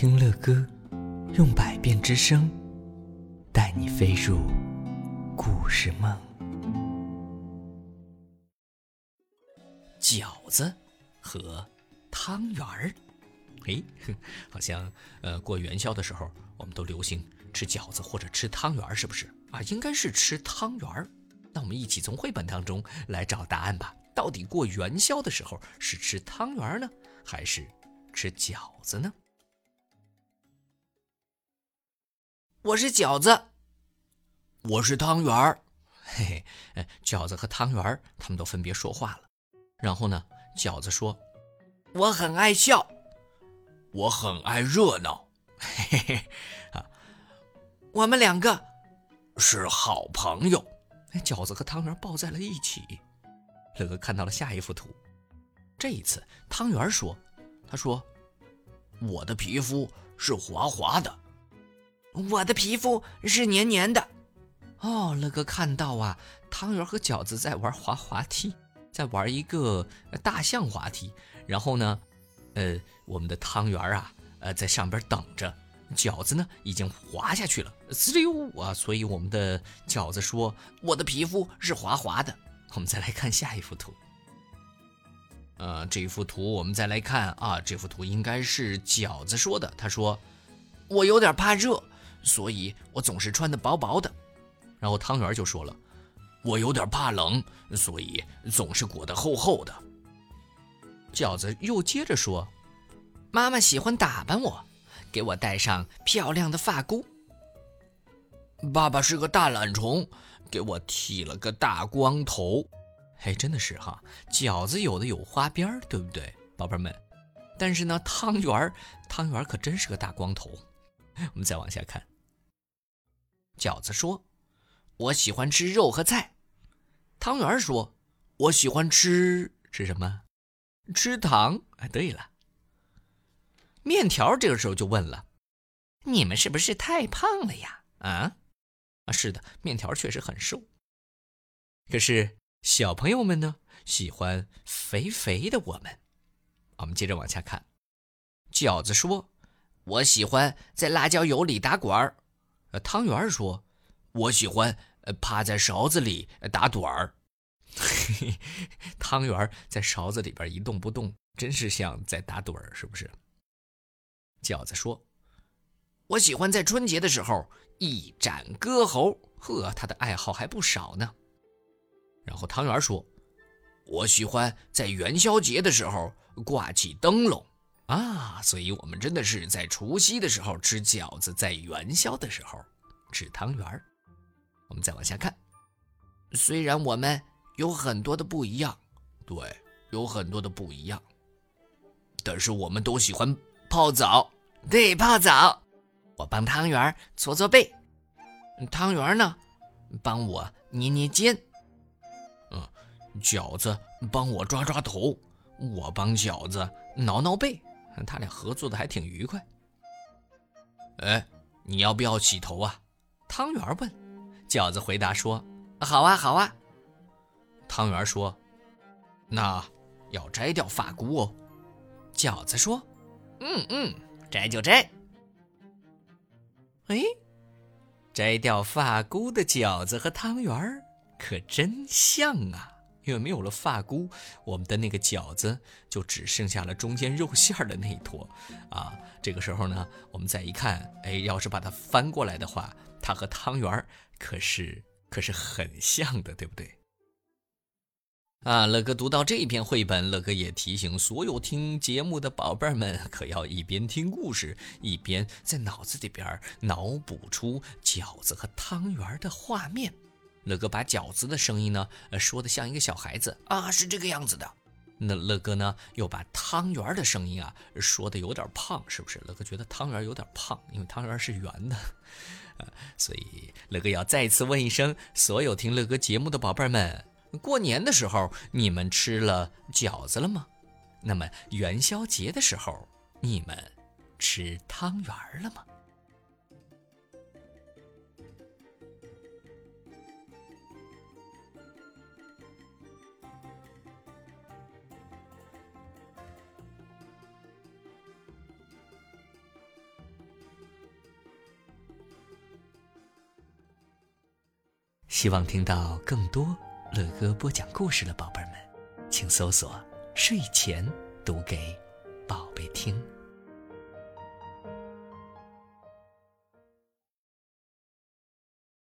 听乐歌，用百变之声带你飞入故事梦。饺子和汤圆儿，好像过元宵的时候我们都流行吃饺子或者吃汤圆，是不是啊？应该是吃汤圆。那我们一起从绘本当中来找答案吧。到底过元宵的时候是吃汤圆呢，还是吃饺子呢？我是饺子，我是汤圆。饺子和汤圆他们都分别说话了。然后呢，饺子说：我很爱笑，我很爱热闹。我们两个是好朋友。饺子和汤圆抱在了一起。乐乐看到了下一幅图。这一次汤圆说，他说：我的皮肤是滑滑的，我的皮肤是黏黏的。乐哥看到啊，汤圆和饺子在玩滑梯，在玩一个大象滑梯。然后呢，我们的汤圆啊，在上边等着，饺子呢已经滑下去了，滋溜啊！所以我们的饺子说：我的皮肤是滑滑的。我们再来看下一幅图。这幅图我们再来看啊，这幅图应该是饺子说的。他说：我有点怕热，所以我总是穿得薄薄的。然后汤圆就说了：我有点怕冷，所以总是裹得厚厚的。饺子又接着说：妈妈喜欢打扮我，给我戴上漂亮的发箍。爸爸是个大懒虫，给我剃了个大光头。真的是哈，饺子有的有花边，对不对，宝贝们？但是呢，汤圆可真是个大光头。我们再往下看。饺子说：我喜欢吃肉和菜。汤圆说：我喜欢吃什么？吃糖。对了。面条这个时候就问了：你们是不是太胖了呀？是的，面条确实很瘦。可是小朋友们呢，喜欢肥肥的我们。我们接着往下看。饺子说：我喜欢在辣椒油里打滚。汤圆说：我喜欢趴在勺子里打盹儿。汤圆在勺子里边一动不动，真是像在打盹儿，是不是？饺子说：我喜欢在春节的时候一展歌喉。他的爱好还不少呢。然后汤圆说：我喜欢在元宵节的时候挂起灯笼。所以我们真的是在除夕的时候吃饺子，在元宵的时候吃汤圆。我们再往下看。虽然我们有很多的不一样，对，有很多的不一样，但是我们都喜欢泡澡。对，泡澡。我帮汤圆搓背，汤圆呢帮我捏肩。饺子帮我抓头，我帮饺子挠背。他俩合作的还挺愉快。你要不要洗头啊？汤圆问。饺子回答说：好啊。汤圆说：那要摘掉发箍哦。饺子说：摘就摘。摘掉发箍的饺子和汤圆可真像啊！因为没有了发箍，我们的那个饺子就只剩下了中间肉馅的那一坨啊。这个时候呢，我们再一看，要是把它翻过来的话，它和汤圆可是很像的，对不对？乐哥读到这一篇绘本，乐哥也提醒所有听节目的宝贝们，可要一边听故事，一边在脑子里边脑补出饺子和汤圆的画面。乐哥把饺子的声音呢说得像一个小孩子啊，是这个样子的。那乐哥呢又把汤圆的声音啊说得有点胖，是不是？乐哥觉得汤圆有点胖，因为汤圆是圆的。所以乐哥要再次问一声所有听乐哥节目的宝贝们，过年的时候你们吃了饺子了吗？那么元宵节的时候你们吃汤圆了吗？希望听到更多乐哥播讲故事的宝贝们，请搜索睡前读给宝贝听。